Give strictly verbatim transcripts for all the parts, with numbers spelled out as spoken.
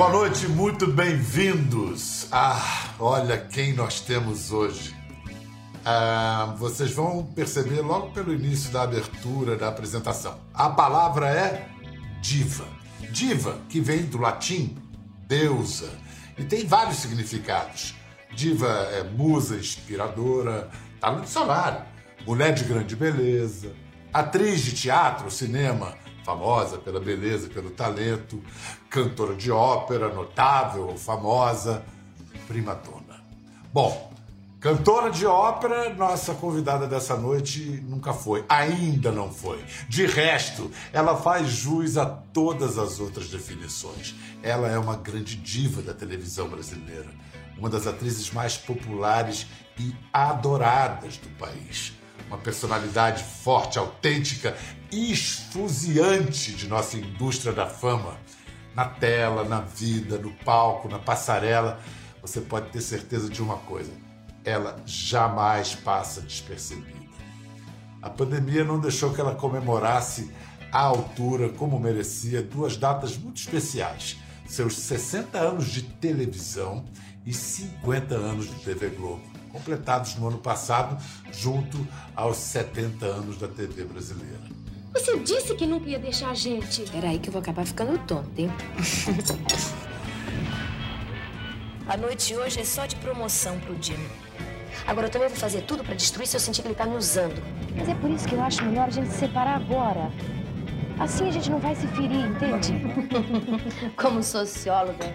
Boa noite, muito bem-vindos. Ah, olha quem nós temos hoje. Ah, vocês vão perceber logo pelo início da abertura da apresentação. A palavra é diva. Diva, que vem do latim deusa, e tem vários significados. Diva é musa inspiradora, tá no dicionário, mulher de grande beleza, atriz de teatro, cinema, famosa pela beleza, pelo talento, cantora de ópera, notável ou famosa, prima donna. Bom, cantora de ópera, nossa convidada dessa noite nunca foi, ainda não foi. De resto, ela faz jus a todas as outras definições. Ela é uma grande diva da televisão brasileira, uma das atrizes mais populares e adoradas do país. Uma personalidade forte, autêntica e esfuziante de nossa indústria da fama. Na tela, na vida, no palco, na passarela, você pode ter certeza de uma coisa: ela jamais passa despercebida. A pandemia não deixou que ela comemorasse à altura, como merecia, duas datas muito especiais: seus sessenta anos de televisão e cinquenta anos de T V Globo, completados no ano passado, junto aos setenta anos da T V brasileira. Você disse que nunca ia deixar a gente. Peraí que eu vou acabar ficando tonta, hein? A noite de hoje é só de promoção pro Dino. Agora eu também vou fazer tudo pra destruir se eu sentir que ele tá me usando. Mas é por isso que eu acho melhor a gente se separar agora. Assim a gente não vai se ferir, entende? Como socióloga.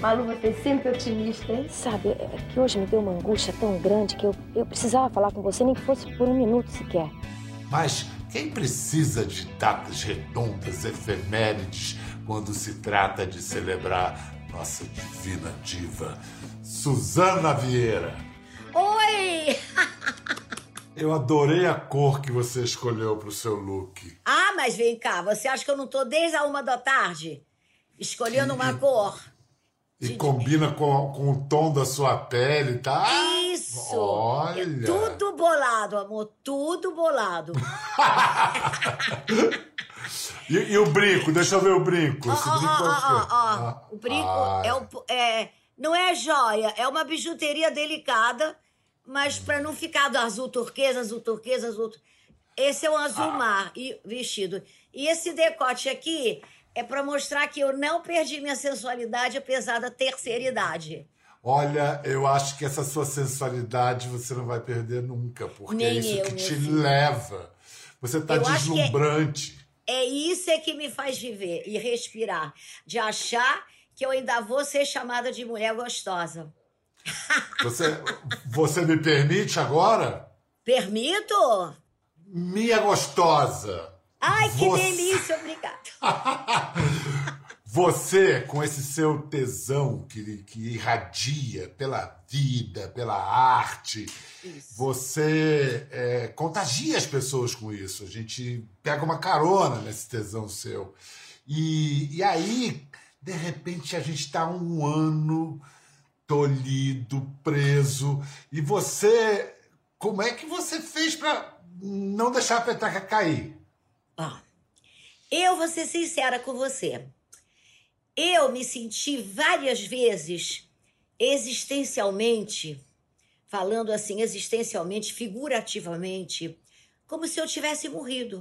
Malu, você é sempre otimista, hein? Sabe, é que hoje me deu uma angústia tão grande que eu, eu precisava falar com você, nem que fosse por um minuto sequer. Mas quem precisa de datas redondas, efemérides, quando se trata de celebrar nossa divina diva, Suzana Vieira? Oi! Eu adorei a cor que você escolheu pro seu look. Ah, mas vem cá, você acha que eu não tô desde a uma da tarde escolhendo uma cor? E de... combina com, com o tom da sua pele, tá? Isso! Olha! É tudo bolado, amor, tudo bolado. e, e o brinco? Deixa eu ver o brinco. Esse oh, brinco oh, é o quê? Oh, oh. Ah, o brinco é, o, é não é joia, é uma bijuteria delicada. Mas para não ficar do azul turquesa, azul turquesa, azul... Esse é um azul ah. mar e vestido. E esse decote aqui é para mostrar que eu não perdi minha sensualidade apesar da terceira idade. Olha, eu acho que essa sua sensualidade você não vai perder nunca, porque Nem é isso eu, que te filho. leva. Você tá eu deslumbrante. É, é isso é que me faz viver e respirar. De achar que eu ainda vou ser chamada de mulher gostosa. Você, você me permite agora? Permito? Minha gostosa. Ai, que você... delícia, obrigada. Você, com esse seu tesão que, que irradia pela vida, pela arte, isso. você é, contagia as pessoas com isso. A gente pega uma carona nesse tesão seu. E, e aí, de repente, a gente está um ano... tolhido, preso. E você... Como é que você fez pra não deixar a peteca cair? Ó, eu vou ser sincera com você. Eu me senti várias vezes existencialmente, falando assim, existencialmente, figurativamente, como se eu tivesse morrido.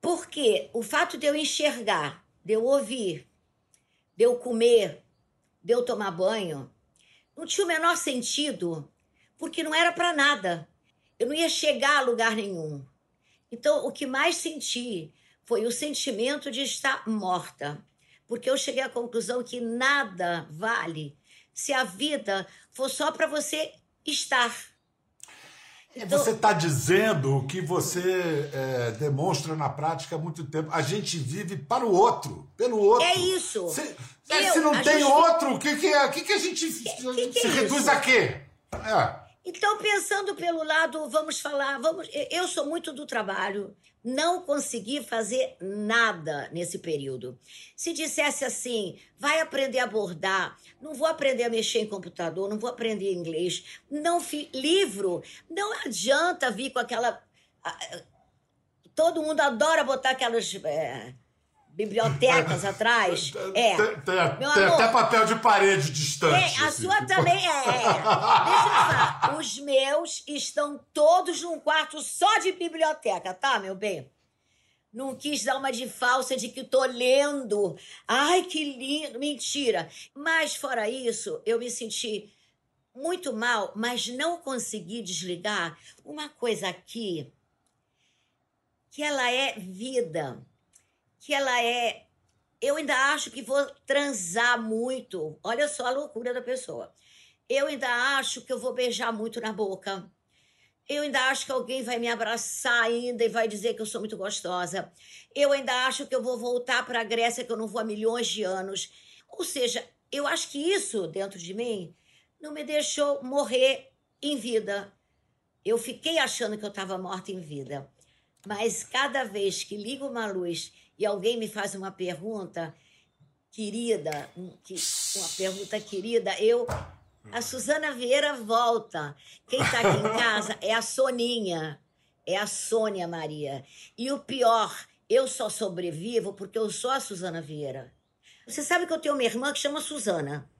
Porque o fato de eu enxergar, de eu ouvir, de eu comer... de eu tomar banho, não tinha o menor sentido, porque não era para nada. Eu não ia chegar a lugar nenhum. Então, o que mais senti foi o sentimento de estar morta, porque eu cheguei à conclusão que nada vale se a vida for só para você estar. Então, você está dizendo o que você é, demonstra na prática há muito tempo. A gente vive para o outro, pelo outro. É isso. Se, eu, se não tem gente... outro, o que, que, é, que, que a gente que, que que se é reduz isso? a quê? É. Então, pensando pelo lado, vamos falar... Vamos, eu sou muito do trabalho. Não consegui fazer nada nesse período. Se dissesse assim, vai aprender a bordar, não vou aprender a mexer em computador, não vou aprender inglês, não fi, livro, não adianta vir com aquela... Todo mundo adora botar aquelas é, bibliotecas atrás. É. Tem, tem, amor, tem até papel de parede distante. Tem, a assim. Sua também é. é. Deixa eu falar. Os meus estão todos num quarto só de biblioteca, tá, meu bem? Não quis dar uma de falsa de que tô lendo. Ai, que lindo. Mentira. Mas, fora isso, eu me senti muito mal, mas não consegui desligar uma coisa aqui que ela é vida, que ela é... Eu ainda acho que vou transar muito. Olha só a loucura da pessoa. Eu ainda acho que eu vou beijar muito na boca. Eu ainda acho que alguém vai me abraçar ainda e vai dizer que eu sou muito gostosa. Eu ainda acho que eu vou voltar para a Grécia, que eu não vou há milhões de anos. Ou seja, eu acho que isso, dentro de mim, não me deixou morrer em vida. Eu fiquei achando que eu estava morta em vida. Mas cada vez que ligo uma luz e alguém me faz uma pergunta querida, uma pergunta querida, eu... A Suzana Vieira volta. Quem está aqui em casa é a Soninha, é a Sônia Maria. E o pior, eu só sobrevivo porque eu sou a Suzana Vieira. Você sabe que eu tenho uma irmã que chama Suzana.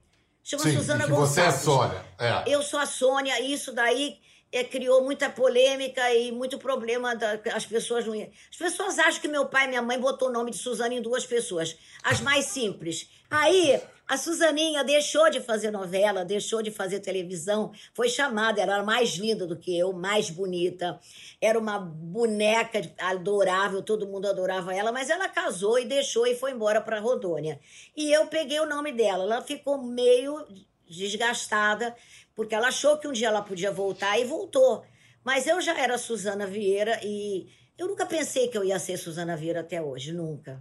Chama Sim, Suzana Gonçalves. Você é a Sônia. É. Eu sou a Sônia, e isso daí é, criou muita polêmica e muito problema. Da, as, pessoas não, as pessoas acham que meu pai e minha mãe botou o nome de Suzana em duas pessoas. As mais simples. Aí... A Suzaninha deixou de fazer novela, deixou de fazer televisão, foi chamada, ela era mais linda do que eu, mais bonita, era uma boneca adorável, todo mundo adorava ela, mas ela casou e deixou e foi embora para Rodônia. E eu peguei o nome dela, ela ficou meio desgastada, porque ela achou que um dia ela podia voltar e voltou. Mas eu já era Suzana Vieira e eu nunca pensei que eu ia ser Suzana Vieira até hoje, nunca.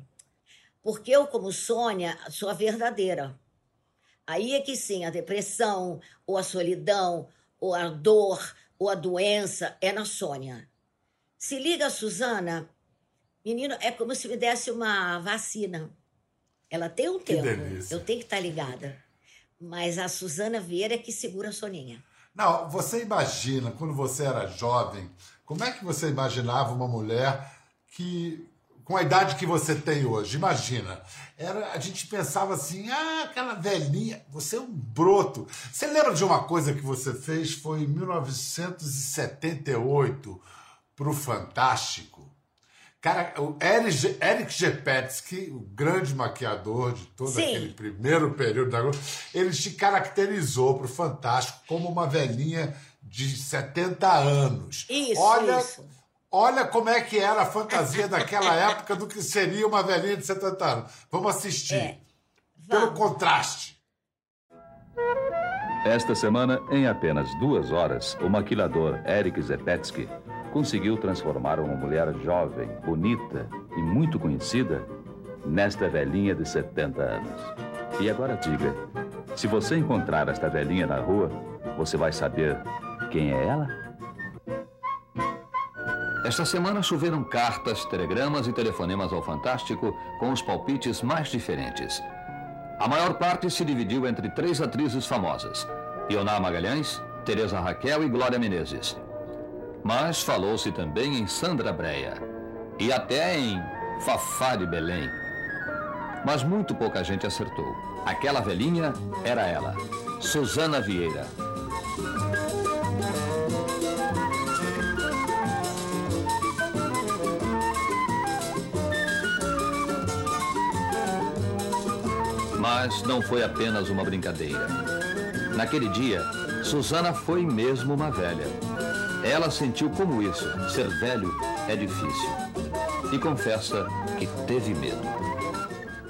Porque eu, como Sônia, sou a verdadeira. Aí é que sim, a depressão, ou a solidão, ou a dor, ou a doença, é na Sônia. Se liga a Suzana, menino, é como se me desse uma vacina. Ela tem um tempo, eu tenho que estar ligada. Mas a Suzana Vieira é que segura a Soninha. Não, você imagina, quando você era jovem, como é que você imaginava uma mulher que... com a idade que você tem hoje, imagina. Era, a gente pensava assim, ah, aquela velhinha, você é um broto. Você lembra de uma coisa que você fez? Foi em mil novecentos e setenta e oito, pro Fantástico. Cara, o Eric Zepetsky, o grande maquiador de todo Sim. aquele primeiro período da Globo, ele se caracterizou pro Fantástico como uma velhinha de setenta anos. Isso, Olha, isso. Olha como é que era a fantasia daquela época do que seria uma velhinha de setenta anos. Vamos assistir. É, vamos. Pelo contraste. Esta semana, em apenas duas horas, o maquilador Eric Zepetsky conseguiu transformar uma mulher jovem, bonita e muito conhecida nesta velhinha de setenta anos. E agora diga, se você encontrar esta velhinha na rua, você vai saber quem é ela? Esta semana choveram cartas, telegramas e telefonemas ao Fantástico com os palpites mais diferentes. A maior parte se dividiu entre três atrizes famosas, Iôna Magalhães, Teresa Raquel e Glória Menezes. Mas falou-se também em Sandra Breia e até em Fafá de Belém. Mas muito pouca gente acertou. Aquela velhinha era ela, Suzana Vieira. Mas não foi apenas uma brincadeira. Naquele dia, Suzana foi mesmo uma velha. Ela sentiu como isso, ser velho é difícil. E confessa que teve medo.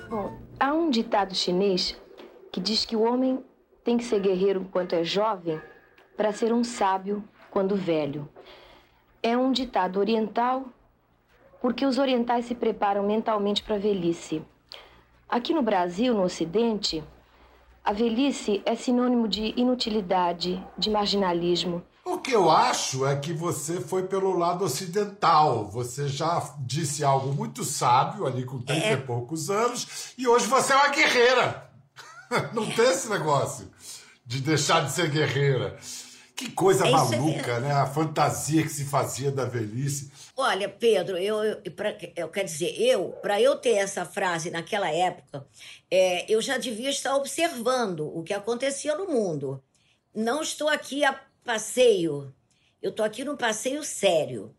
Bom, há um ditado chinês que diz que o homem tem que ser guerreiro enquanto é jovem para ser um sábio quando velho. É um ditado oriental porque os orientais se preparam mentalmente para a velhice. Aqui no Brasil, no Ocidente, a velhice é sinônimo de inutilidade, de marginalismo. O que eu acho é que você foi pelo lado ocidental. Você já disse algo muito sábio ali com trinta é. e poucos anos e hoje você é uma guerreira. Não tem esse negócio de deixar de ser guerreira. Que coisa é maluca, né? A fantasia que se fazia da velhice. Olha, Pedro, eu, eu, pra, eu quero dizer, eu, para eu ter essa frase naquela época, é, eu já devia estar observando o que acontecia no mundo. Não estou aqui a passeio, eu estou aqui num passeio sério.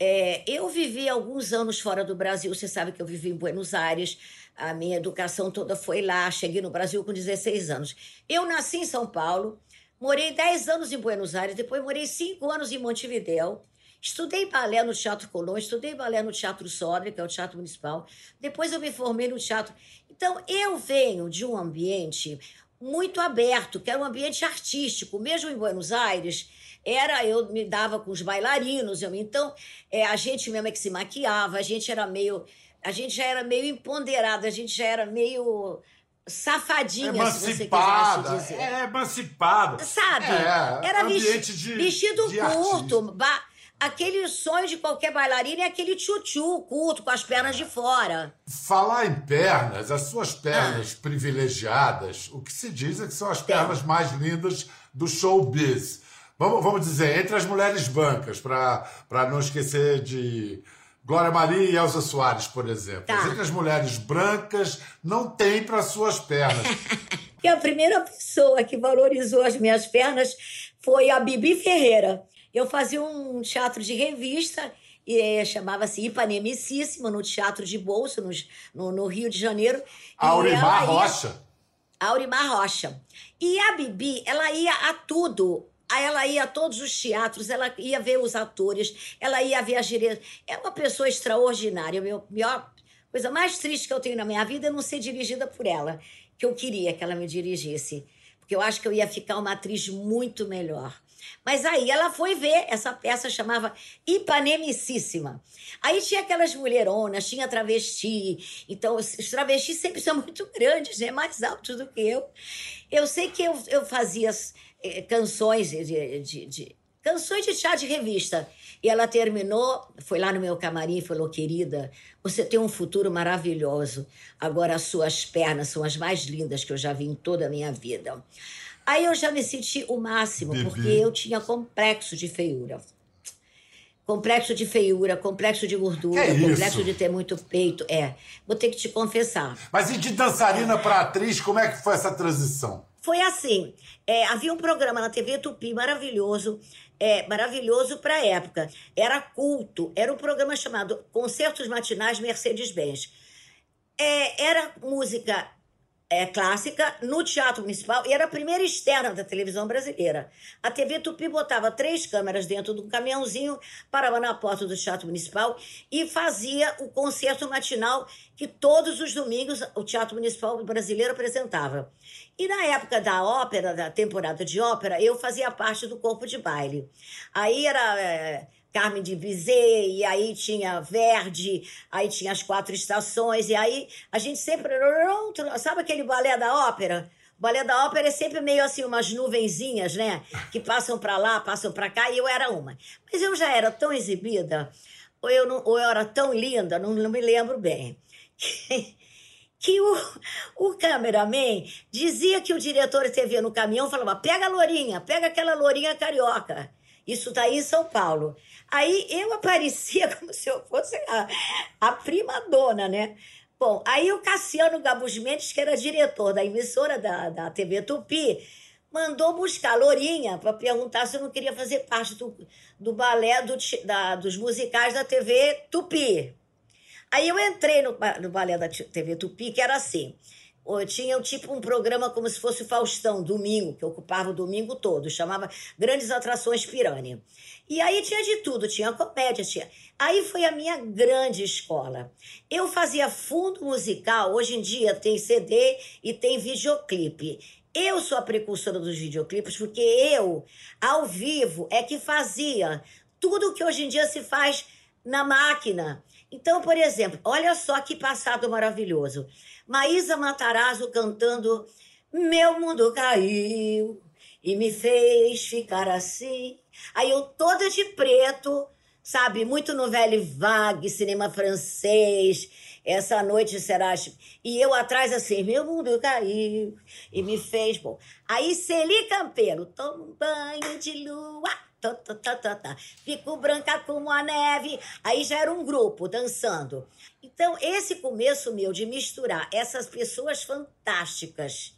É, eu vivi alguns anos fora do Brasil, você sabe que eu vivi em Buenos Aires, a minha educação toda foi lá, cheguei no Brasil com dezesseis anos. Eu nasci em São Paulo, morei dez anos em Buenos Aires, depois morei cinco anos em Montevidéu, estudei balé no Teatro Colón, estudei balé no Teatro Sodre, que é o Teatro Municipal, depois eu me formei no teatro. Então, eu venho de um ambiente muito aberto, que era um ambiente artístico, mesmo em Buenos Aires. Era, eu me dava com os bailarinos, eu, então é, a gente mesmo é que se maquiava, a gente era meio, a gente já era meio empoderada, a gente já era meio safadinha, emancipada, se você quiser dizer. É, emancipada. Sabe? É, era ambiente de, vestido de curto, ba, aquele sonho de qualquer bailarina é aquele tchutchu curto, com as pernas de fora. Falar em pernas, as suas pernas ah. privilegiadas, o que se diz é que são as pernas mais lindas do showbiz. Vamos, vamos dizer, entre as mulheres brancas, para não esquecer de Glória Maria e Elza Soares, por exemplo. Tá. Entre as mulheres brancas, não tem para suas pernas. E a primeira pessoa que valorizou as minhas pernas foi a Bibi Ferreira. Eu fazia um teatro de revista, e chamava-se Ipanemicíssima, no Teatro de Bolso, no, no, no Rio de Janeiro. Aurimar Rocha. Ia... Aurimar Rocha. E a Bibi, ela ia a tudo. Ela ia a todos os teatros, ela ia ver os atores, ela ia ver as direções. É uma pessoa extraordinária. A coisa mais triste que eu tenho na minha vida é não ser dirigida por ela, que eu queria que ela me dirigisse, porque eu acho que eu ia ficar uma atriz muito melhor. Mas aí ela foi ver, essa peça chamava Ipanemicíssima. Aí tinha aquelas mulheronas, tinha travesti. Então, os travestis sempre são muito grandes, né? Mais altos do que eu. Eu sei que eu, eu fazia eh, canções de, de, de, canções de chá de revista. E ela terminou, foi lá no meu camarim e falou: querida, você tem um futuro maravilhoso. Agora as suas pernas são as mais lindas que eu já vi em toda a minha vida. Aí eu já me senti o máximo, Bibi, porque eu tinha complexo de feiura. Complexo de feiura, complexo de gordura, que é complexo isso? de ter muito peito. É, vou ter que te confessar. Mas e de dançarina para atriz, como é que foi essa transição? Foi assim, é, havia um programa na T V Tupi maravilhoso, é, maravilhoso para a época. Era culto, era um programa chamado Concertos Matinais Mercedes-Benz. É, era música... É, clássica, no Teatro Municipal, e era a primeira externa da televisão brasileira. A T V Tupi botava três câmeras dentro de um caminhãozinho, parava na porta do Teatro Municipal e fazia o concerto matinal que todos os domingos o Teatro Municipal brasileiro apresentava. E na época da ópera, da temporada de ópera, eu fazia parte do corpo de baile. Aí era... É... Carmen de Bizet, e aí tinha Verdi, aí tinha as quatro estações, e aí a gente sempre... Sabe aquele balé da ópera? O balé da ópera é sempre meio assim, umas nuvenzinhas, né? Que passam pra lá, passam pra cá, e eu era uma. Mas eu já era tão exibida, ou eu, não, ou eu era tão linda, não, não me lembro bem, que, que o, o cameraman dizia que o diretor de T V no caminhão falava: pega a lourinha, pega aquela lourinha carioca. Isso daí em São Paulo. Aí eu aparecia como se eu fosse a, a prima dona, né? Bom, aí o Cassiano Gabus Mendes, que era diretor da emissora da, da T V Tupi, mandou buscar a lourinha para perguntar se eu não queria fazer parte do, do balé do, da, dos musicais da T V Tupi. Aí eu entrei no, no balé da T V Tupi, que era assim... Eu tinha tipo um programa como se fosse o Faustão, domingo, que ocupava o domingo todo, chamava Grandes Atrações Pirânia. E aí tinha de tudo, tinha comédia, tinha... Aí foi a minha grande escola. Eu fazia fundo musical, hoje em dia tem C D e tem videoclipe. Eu sou a precursora dos videoclipes, porque eu, ao vivo, é que fazia tudo que hoje em dia se faz na máquina. Então, por exemplo, olha só que passado maravilhoso. Maísa Matarazzo cantando Meu Mundo Caiu e Me Fez Ficar Assim. Aí eu toda de preto, sabe? Muito novela vague, cinema francês. Essa noite será... E eu atrás assim, meu mundo caiu e me fez... Bom. Aí Celly Campeiro, toma um banho de lua, tá, tá, tá, tá, tá. Fico branca como a neve. Aí já era um grupo dançando. Então, esse começo meu de misturar essas pessoas fantásticas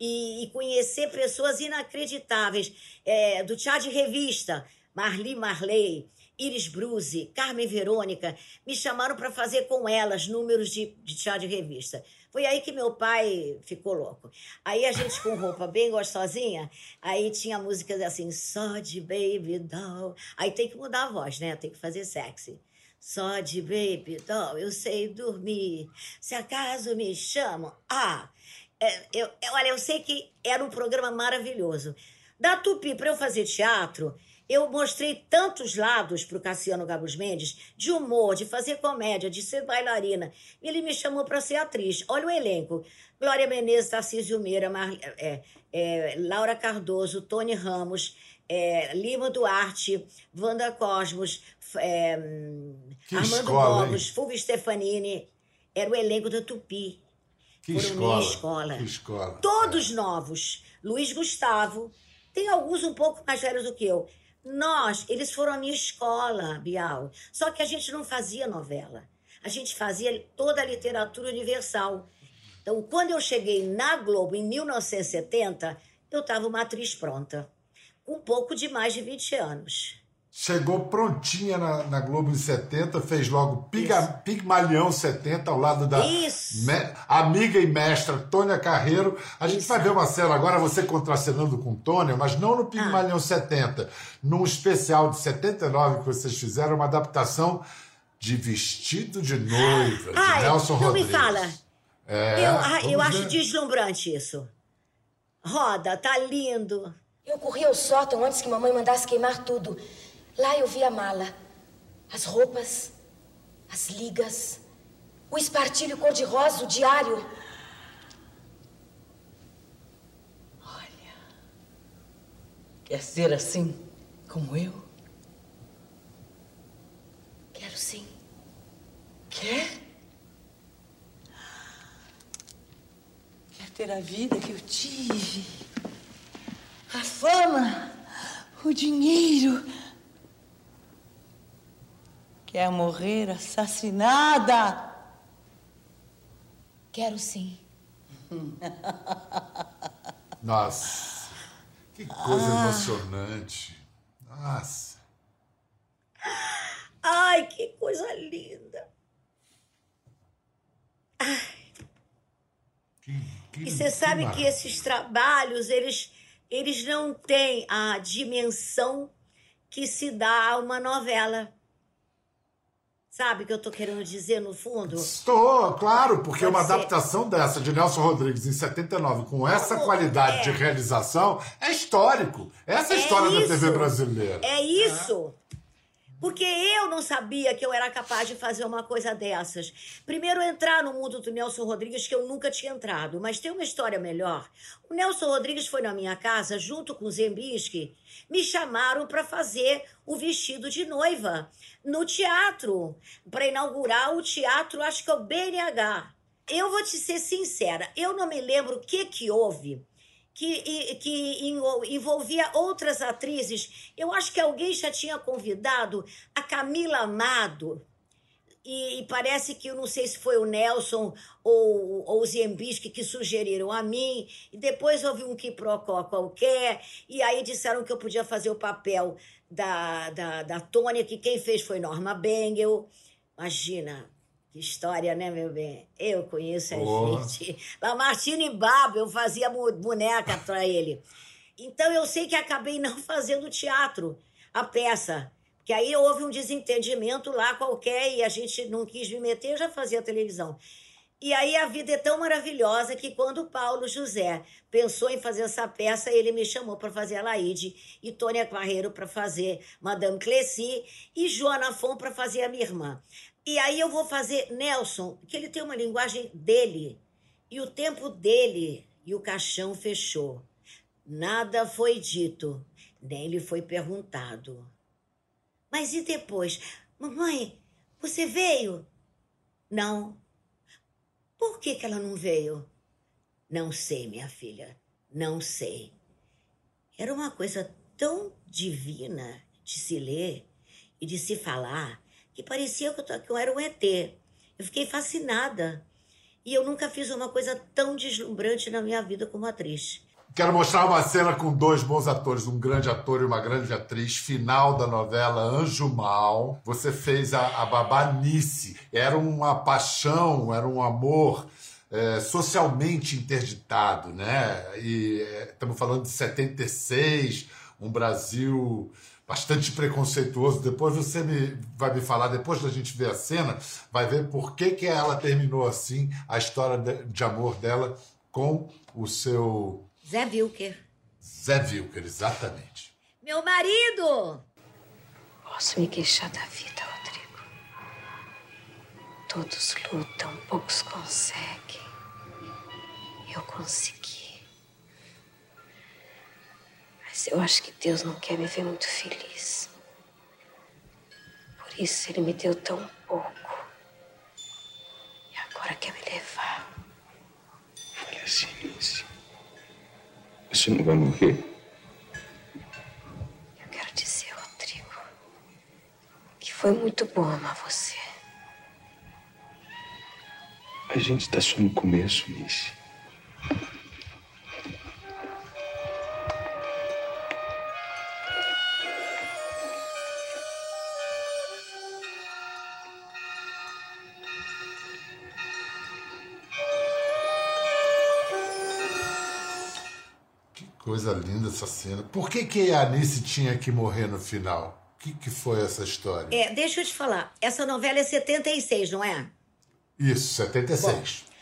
e, e conhecer pessoas inacreditáveis, é, do teatro de revista, Marli Marley, Iris Bruse, Carmen e Verônica, me chamaram para fazer com elas números de, de teatro de revista. Foi aí que meu pai ficou louco. Aí a gente com roupa bem gostosinha, aí tinha músicas assim, só de baby doll. Aí tem que mudar a voz, né? Tem que fazer sexy. Só de baby doll, eu sei dormir. Se acaso me chamam... Ah, é, eu, é, olha, eu sei que era um programa maravilhoso. Da Tupi, para eu fazer teatro... Eu mostrei tantos lados para o Cassiano Gabus Mendes, de humor, de fazer comédia, de ser bailarina. Ele me chamou para ser atriz. Olha o elenco. Glória Menezes, Tarcísio Meira, Mar... é, é, Laura Cardoso, Tony Ramos, é, Lima Duarte, Wanda Cosmos, é, Armando Gomes, Fulvio Stefanini. Era o elenco da Tupi. Que Foram escola. Minha escola. Que escola. Todos é. novos. Luiz Gustavo. Tem alguns um pouco mais velhos do que eu. Nós, eles foram à minha escola, Bial. Só que a gente não fazia novela. A gente fazia toda a literatura universal. Então, quando eu cheguei na Globo, em mil novecentos e setenta, eu estava uma atriz pronta. Com um pouco de mais de vinte anos. Chegou prontinha na, na Globo em setenta, fez logo Piga, Pigmalhão setenta, ao lado da me, amiga e mestra Tônia Carreiro. A gente Isso. vai ver uma cena agora, você contracenando com Tônia, mas não no Pigmalhão ah. setenta, num especial de setenta e nove que vocês fizeram, uma adaptação de Vestido de Noiva, ah, de Nelson Rodrigues. Não me fala. É, eu ah, eu acho deslumbrante isso. Roda, tá lindo. Eu corri ao sótão antes que mamãe mandasse queimar tudo. Lá eu vi a mala, as roupas, as ligas, o espartilho cor-de-rosa, o diário. Olha, quer ser assim como eu? Quero sim. Quer? Quer ter a vida que eu tive, a fama, o dinheiro... Quer morrer assassinada? Quero sim. Nossa, que coisa ah. emocionante. Nossa. Ai, que coisa linda. Ai. Que, que, e você sabe que, que esses trabalhos, eles, eles não têm a dimensão que se dá a uma novela. Sabe o que eu estou querendo dizer, no fundo? Estou, claro, porque Pode uma ser. adaptação dessa, de Nelson Rodrigues, em setenta e nove, com essa oh, qualidade é. de realização, é histórico. Essa é a história isso. da T V brasileira. É isso. É. Porque eu não sabia que eu era capaz de fazer uma coisa dessas. Primeiro, entrar no mundo do Nelson Rodrigues, que eu nunca tinha entrado. Mas tem uma história melhor. O Nelson Rodrigues foi na minha casa, junto com o Zembisky, me chamaram para fazer o Vestido de Noiva no teatro, para inaugurar o teatro, acho que é o B N H. Eu vou te ser sincera, eu não me lembro o que que houve que, que envolvia outras atrizes. Eu acho que alguém já tinha convidado a Camila Amado, e, e parece que, eu não sei se foi o Nelson ou, ou o Ziembisky que sugeriram a mim, e depois houve um quiprocó qualquer, e aí disseram que eu podia fazer o papel da, da, da Tônia, que quem fez foi Norma Bengel. Imagina, que história, né, meu bem? Eu conheço a oh. gente. Lamartine Babo, eu fazia boneca para ele. Então, eu sei que acabei não fazendo teatro, a peça. Que aí houve um desentendimento lá qualquer e a gente não quis me meter, eu já fazia televisão. E aí a vida é tão maravilhosa que quando o Paulo José pensou em fazer essa peça, ele me chamou para fazer a Laíde e Tônia Carreiro para fazer Madame Cleci e Joana Fon para fazer a minha irmã. E aí eu vou fazer Nelson, que ele tem uma linguagem dele e o tempo dele, e o caixão fechou. Nada foi dito, nem lhe foi perguntado. Mas e depois? Mamãe, você veio? Não. Por que que ela não veio? Não sei, minha filha, não sei. Era uma coisa tão divina de se ler e de se falar que parecia que eu, que eu era um E T. Eu fiquei fascinada. E eu nunca fiz uma coisa tão deslumbrante na minha vida como atriz. Quero mostrar uma cena com dois bons atores, um grande ator e uma grande atriz, final da novela Anjo Mal. Você fez a, a Babá Nice. Era uma paixão, era um amor é, socialmente interditado, né? E é, estamos falando de setenta e seis, um Brasil bastante preconceituoso. Depois você me, vai me falar, depois da gente ver a cena, vai ver por que, que ela terminou assim a história de, de amor dela com o seu... Zé Wilker. Zé Wilker, exatamente. Meu marido! Posso me queixar da vida, Rodrigo. Todos lutam, poucos conseguem. Eu consegui. Mas eu acho que Deus não quer me ver muito feliz. Por isso ele me deu tão pouco. E agora quer me levar. Foi assim, isso. Você não vai morrer. Eu quero dizer, Rodrigo, que foi muito bom amar você. A gente está só no começo, Nice. Coisa linda essa cena. Por que que a Anice tinha que morrer no final? O que, que foi essa história? É, deixa eu te falar. Essa novela é setenta e seis, não é? Isso, setenta e seis. Bom,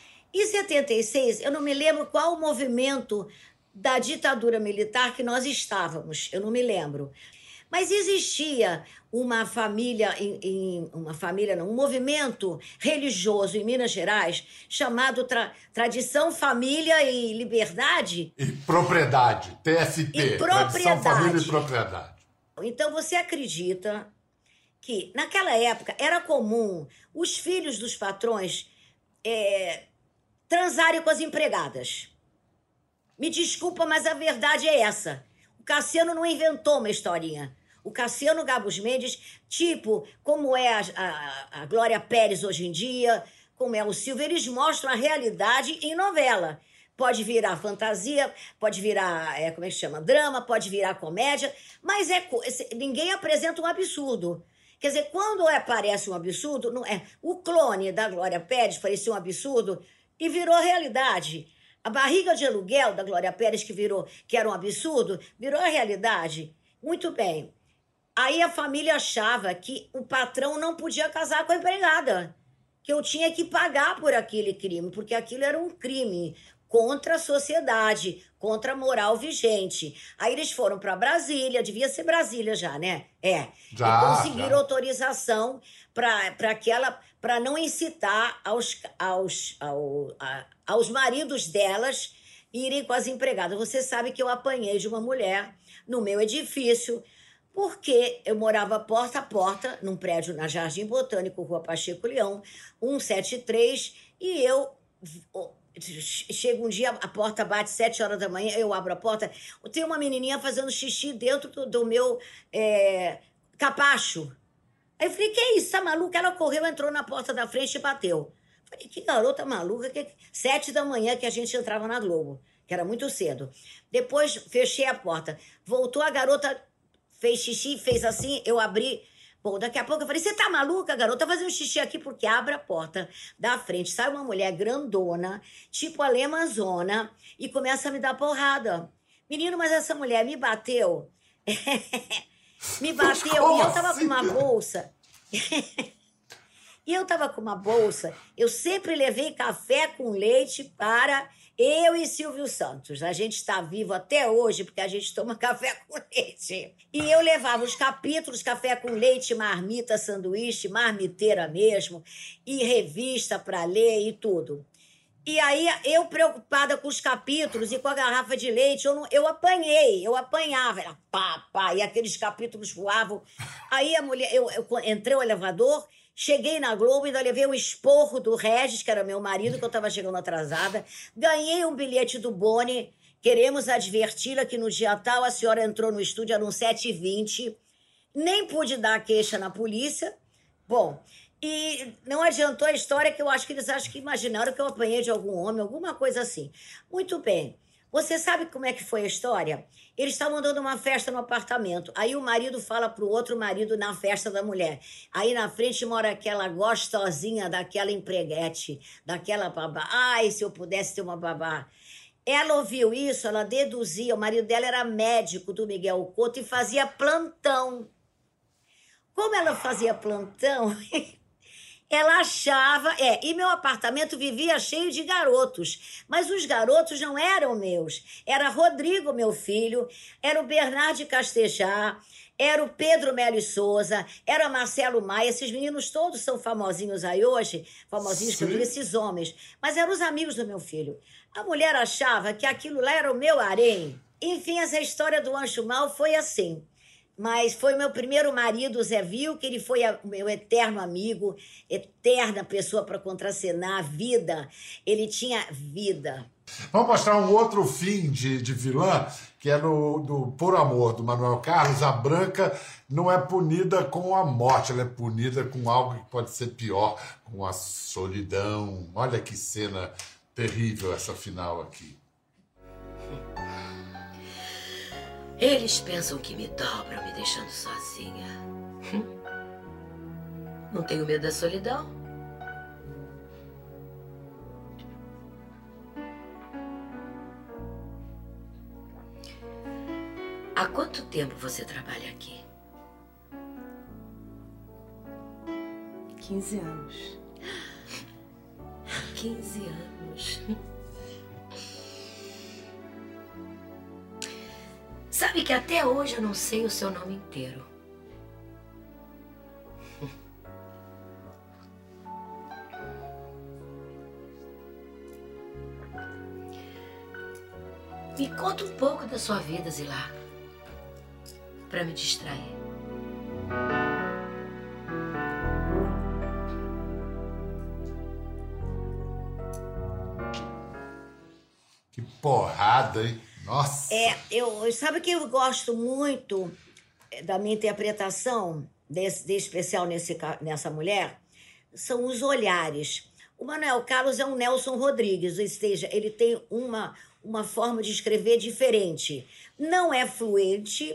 em setenta e seis, eu não me lembro qual o movimento da ditadura militar que nós estávamos. Eu não me lembro. Mas existia uma família, em, em, uma família não, um movimento religioso em Minas Gerais chamado tra, Tradição Família e Liberdade. E Propriedade, T F P. E propriedade. Tradição Família e Propriedade. Então você acredita que naquela época era comum os filhos dos patrões é, transarem com as empregadas. Me desculpa, mas a verdade é essa. O Cassiano não inventou uma historinha. O Cassiano Gabus Mendes, tipo como é a, a, a Glória Pérez hoje em dia, como é o Silvio, eles mostram a realidade em novela. Pode virar fantasia, pode virar, é, como é que chama, drama, pode virar comédia, mas é, ninguém apresenta um absurdo. Quer dizer, quando aparece um absurdo, não é, o clone da Glória Pérez parecia um absurdo e virou realidade. A barriga de aluguel da Glória Pérez, que, virou, que era um absurdo, virou a realidade. Muito bem. Aí a família achava que o patrão não podia casar com a empregada, que eu tinha que pagar por aquele crime, porque aquilo era um crime contra a sociedade, contra a moral vigente. Aí eles foram para Brasília, devia ser Brasília já, né? É. Já, e conseguiram já. Autorização para que ela... para não incitar aos, aos, ao, a, aos maridos delas irem com as empregadas. Você sabe que eu apanhei de uma mulher no meu edifício, porque eu morava porta a porta, num prédio na Jardim Botânico, Rua Pacheco Leão, cento e setenta e três, e eu chego um dia, a porta bate sete horas da manhã, eu abro a porta, tem uma menininha fazendo xixi dentro do, do meu é, capacho. Aí eu falei, que é isso, tá maluca? Ela correu, entrou na porta da frente e bateu. Falei, que garota maluca, que... sete da manhã que a gente entrava na Globo, que era muito cedo. Depois fechei a porta, voltou a garota, fez xixi, fez assim, eu abri. Bom, daqui a pouco eu falei, você tá maluca, garota? Tá fazendo xixi aqui, porque abre a porta da frente, sai uma mulher grandona, tipo a Lemazona, e começa a me dar porrada. Menino, mas essa mulher me bateu... Me bateu e eu tava com uma bolsa. E eu tava com uma bolsa. Eu sempre levei café com leite para eu e Silvio Santos. A gente está vivo até hoje porque a gente toma café com leite. E eu levava os capítulos, café com leite, marmita, sanduíche, marmiteira mesmo, e revista para ler e tudo. E aí, eu preocupada com os capítulos e com a garrafa de leite, eu, não, eu apanhei, eu apanhava, era pá, pá, e aqueles capítulos voavam. Aí a mulher, eu, eu entrei no elevador, cheguei na Globo, ainda levei um esporro do Regis, que era meu marido, que eu estava chegando atrasada, ganhei um bilhete do Boni, queremos adverti-la que no dia tal a senhora entrou no estúdio, eram sete e vinte, nem pude dar queixa na polícia, bom... E não adiantou a história que eu acho que eles acham que imaginaram que eu apanhei de algum homem, alguma coisa assim. Muito bem. Você sabe como é que foi a história? Eles estavam dando uma festa no apartamento. Aí o marido fala pro outro marido na festa da mulher. Aí na frente mora aquela gostosinha daquela empreguete, daquela babá. Ai, se eu pudesse ter uma babá. Ela ouviu isso, ela deduzia. O marido dela era médico do Miguel Couto e fazia plantão. Como ela fazia plantão... Ela achava... É, e meu apartamento vivia cheio de garotos. Mas os garotos não eram meus. Era Rodrigo, meu filho. Era o Bernardo Castejar. Era o Pedro Melo Souza. Era Marcelo Maia. Esses meninos todos são famosinhos aí hoje. Famosinhos, que eu digo, esses homens. Mas eram os amigos do meu filho. A mulher achava que aquilo lá era o meu harém. Enfim, essa história do Anjo Mal foi assim. Mas foi meu primeiro marido, o Zé Vilker, que ele foi a, meu eterno amigo, eterna pessoa para contracenar a vida. Ele tinha vida. Vamos mostrar um outro fim de, de vilã, que é no, do Por Amor, do Manuel Carlos. A Branca não é punida com a morte, ela é punida com algo que pode ser pior, com a solidão. Olha que cena terrível essa final aqui. Eles pensam que me dobram, me deixando sozinha. Não tenho medo da solidão. Há quanto tempo você trabalha aqui? Quinze anos. Quinze anos. Sabe que até hoje eu não sei o seu nome inteiro. Me conta um pouco da sua vida, Zilá, para me distrair. Que porrada, hein? Nossa. É, eu, sabe que eu gosto muito da minha interpretação desse, de especial nesse, nessa mulher? São os olhares. O Manuel Carlos é um Nelson Rodrigues, ou seja, ele tem uma, uma forma de escrever diferente. Não é fluente,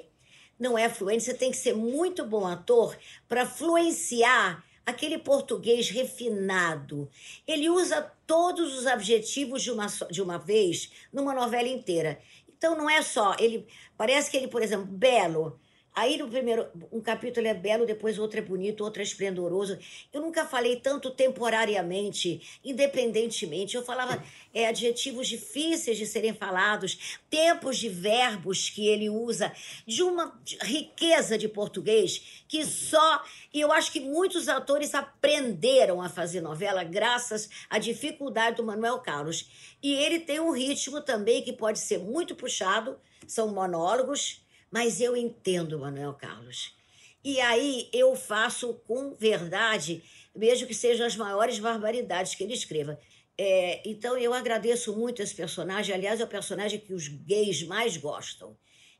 não é fluente, você tem que ser muito bom ator para fluenciar aquele português refinado. Ele usa todos os adjetivos de uma, de uma vez numa novela inteira. Então, não é só... ele parece que ele, por exemplo, belo. Aí, no primeiro... Um capítulo é belo, depois outro é bonito, outro é esplendoroso. Eu nunca falei tanto temporariamente, independentemente. Eu falava é, adjetivos difíceis de serem falados, tempos de verbos que ele usa, de uma riqueza de português que só... E eu acho que muitos atores aprenderam a fazer novela graças à dificuldade do Manuel Carlos. E ele tem um ritmo também que pode ser muito puxado, são monólogos, mas eu entendo, Manuel Carlos. E aí eu faço com verdade, mesmo que sejam as maiores barbaridades que ele escreva. É, então eu agradeço muito esse personagem, aliás, é o personagem que os gays mais gostam.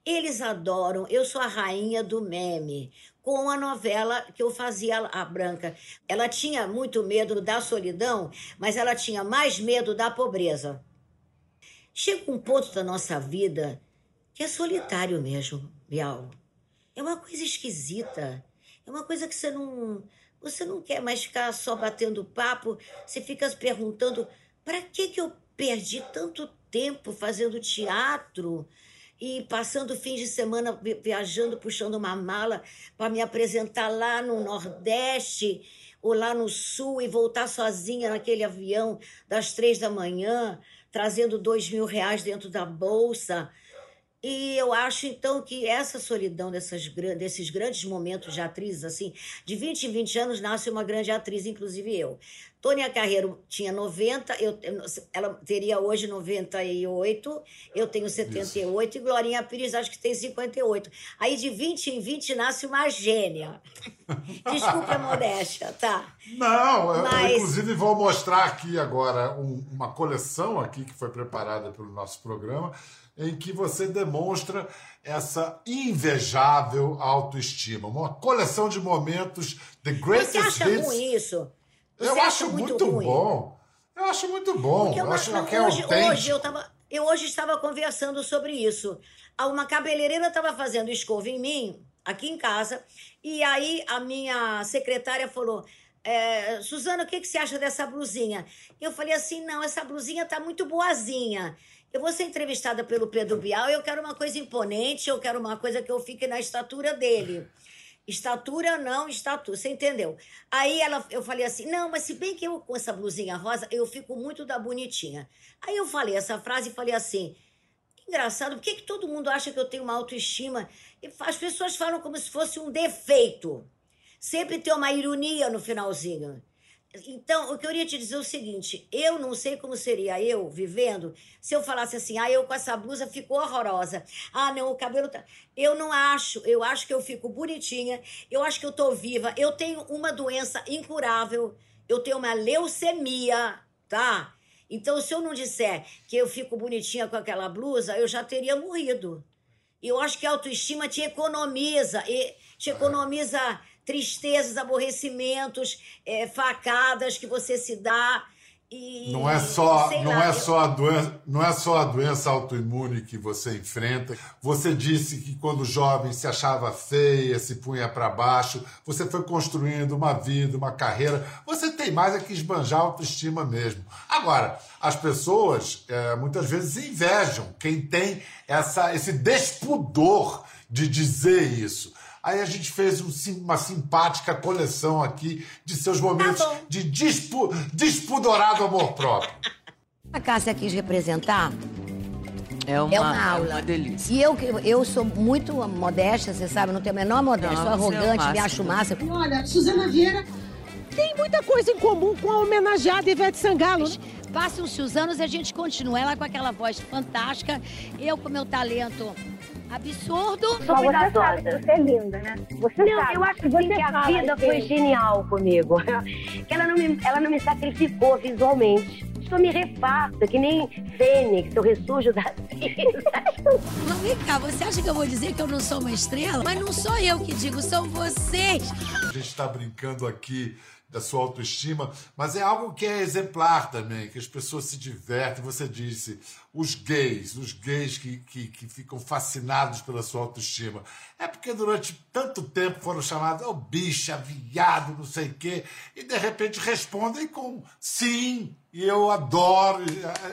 Eles adoram, eu sou a rainha do meme, com a novela que eu fazia, a Branca. Ela tinha muito medo da solidão, mas ela tinha mais medo da pobreza. Chega um ponto da nossa vida que é solitário mesmo, Bial. É uma coisa esquisita, é uma coisa que você não, você não quer mais ficar só batendo papo, você fica se perguntando, para que, que eu perdi tanto tempo fazendo teatro? E passando fins de semana viajando, puxando uma mala para me apresentar lá no Nordeste ou lá no Sul e voltar sozinha naquele avião das três da manhã, trazendo dois mil reais dentro da bolsa. E eu acho, então, que essa solidão dessas, desses grandes momentos de atrizes, assim, de vinte em vinte anos nasce uma grande atriz, inclusive eu. Tônia Carreiro tinha noventa, eu, ela teria hoje noventa e oito, eu tenho setenta e oito, isso. E Glorinha Pires acho que tem cinquenta e oito. Aí de vinte em vinte nasce uma gênia. Desculpa a modéstia, tá? Não, mas... eu inclusive vou mostrar aqui agora um, uma coleção aqui que foi preparada pelo nosso programa, em que você demonstra essa invejável autoestima. Uma coleção de momentos, the greatest hits. Você acha ruim isso? Você eu acho muito, muito bom. Eu acho muito bom. Porque eu, eu acho que é hoje, hoje eu tava, eu hoje estava conversando sobre isso. Uma cabeleireira estava fazendo escova em mim, aqui em casa, e aí a minha secretária falou... É, Suzana, o que, que você acha dessa blusinha? Eu falei assim, não, essa blusinha tá muito boazinha. Eu vou ser entrevistada pelo Pedro Bial, eu quero uma coisa imponente, eu quero uma coisa que eu fique na estatura dele. Estatura não, estatura, você entendeu? Aí ela, eu falei assim, não, mas se bem que eu com essa blusinha rosa, eu fico muito da bonitinha. Aí eu falei essa frase e falei assim, engraçado, por que, que todo mundo acha que eu tenho uma autoestima? As pessoas falam como se fosse um defeito. Sempre tem uma ironia no finalzinho. Então, o que eu queria te dizer é o seguinte, eu não sei como seria eu vivendo se eu falasse assim, ah, eu com essa blusa ficou horrorosa. Ah, não, o cabelo tá... Eu não acho, eu acho que eu fico bonitinha, eu acho que eu tô viva, eu tenho uma doença incurável, eu tenho uma leucemia, tá? Então, se eu não disser que eu fico bonitinha com aquela blusa, eu já teria morrido. Eu acho que a autoestima te economiza, e te economiza... tristezas, aborrecimentos, é, facadas que você se dá e não é só não lá, é eu... só a doença não é só a doença autoimune que você enfrenta. Você disse que quando jovem se achava feia, se punha para baixo. Você foi construindo uma vida, uma carreira. Você tem mais é que esbanjar a autoestima mesmo. Agora as pessoas é, muitas vezes invejam quem tem essa esse despudor de dizer isso. Aí a gente fez um, uma simpática coleção aqui de seus momentos tá de dispu, despudorado amor próprio. A Cássia quis representar é uma, é uma aula. É uma delícia. E eu, eu sou muito modesta, você sabe, não tenho a menor modéstia, não, sou arrogante, é me acho massa. Olha, Suzana Vieira tem muita coisa em comum com a homenageada Ivete Sangalo. Passa uns anos e a gente continua ela com aquela voz fantástica, eu com meu talento... absurdo. Só você cuidadosa. Sabe que você é linda, né? Você não, sabe. Eu acho você que a vida assim. Foi genial comigo. Que ela não me, ela não me sacrificou visualmente. Só me reparta, que nem fênix, eu ressurjo da cinza. Mas vem cá, você acha que eu vou dizer que eu não sou uma estrela? Mas não sou eu que digo, são vocês. A gente está brincando aqui da sua autoestima, mas é algo que é exemplar também, que as pessoas se divertem. Você disse, os gays, os gays que, que, que ficam fascinados pela sua autoestima. É porque durante tanto tempo foram chamados, oh, bicha, viado, não sei o quê, e de repente respondem com sim, e eu adoro.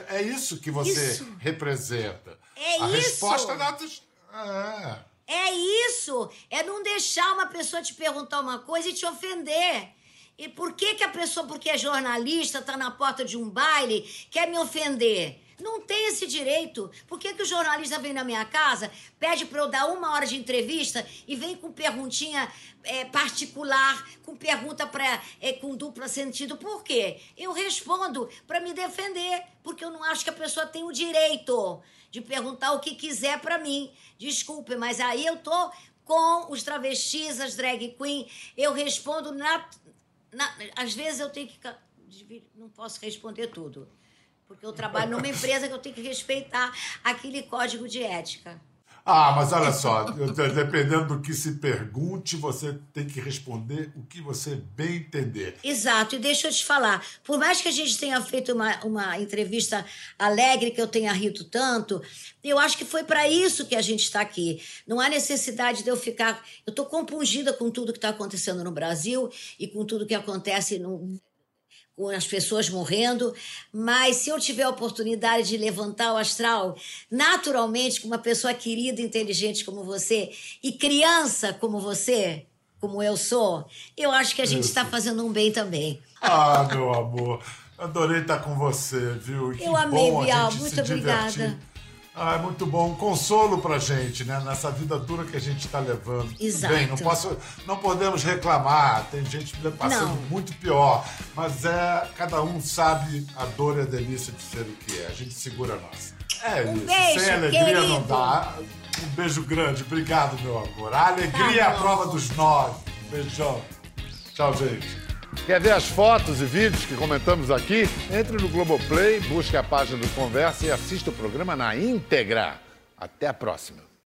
É isso que você isso. representa. É a isso. resposta da autoestima. Ah. É isso. É não deixar uma pessoa te perguntar uma coisa e te ofender. E por que que a pessoa, porque é jornalista, está na porta de um baile, quer me ofender? Não tem esse direito. Por que que o jornalista vem na minha casa, pede para eu dar uma hora de entrevista e vem com perguntinha é, particular, com pergunta pra, é, com duplo sentido? Por quê? Eu respondo para me defender, porque eu não acho que a pessoa tem o direito de perguntar o que quiser para mim. Desculpe, mas aí eu tô com os travestis, as drag queen, eu respondo na... Na, às vezes eu tenho que... Não posso responder tudo, porque eu trabalho numa empresa que eu tenho que respeitar aquele código de ética. Ah, mas olha só, dependendo do que se pergunte, você tem que responder o que você bem entender. Exato, e deixa eu te falar, por mais que a gente tenha feito uma, uma entrevista alegre, que eu tenha rido tanto, eu acho que foi para isso que a gente está aqui. Não há necessidade de eu ficar... Eu estou compungida com tudo que está acontecendo no Brasil e com tudo que acontece no... com as pessoas morrendo, mas se eu tiver a oportunidade de levantar o astral, naturalmente, com uma pessoa querida e inteligente como você, e criança como você, como eu sou, eu acho que a gente está fazendo um bem também. Ah, meu amor, adorei estar com você, viu? Que eu amei, Bial, muito obrigada. Ah, é muito bom, um consolo pra gente, né? Nessa vida dura que a gente tá levando. Exato. Bem, não, posso, não podemos reclamar, tem gente passando não. muito pior, mas é, cada um sabe a dor e a delícia de ser o que é. A gente segura a nossa. É um isso, beijo, sem alegria querido. Não dá. Um beijo grande, obrigado, meu amor. A alegria é tá a prova dos nove. Um beijão. Tchau, gente. Quer ver as fotos e vídeos que comentamos aqui? Entre no Globoplay, busque a página do Conversa e assista o programa na íntegra. Até a próxima.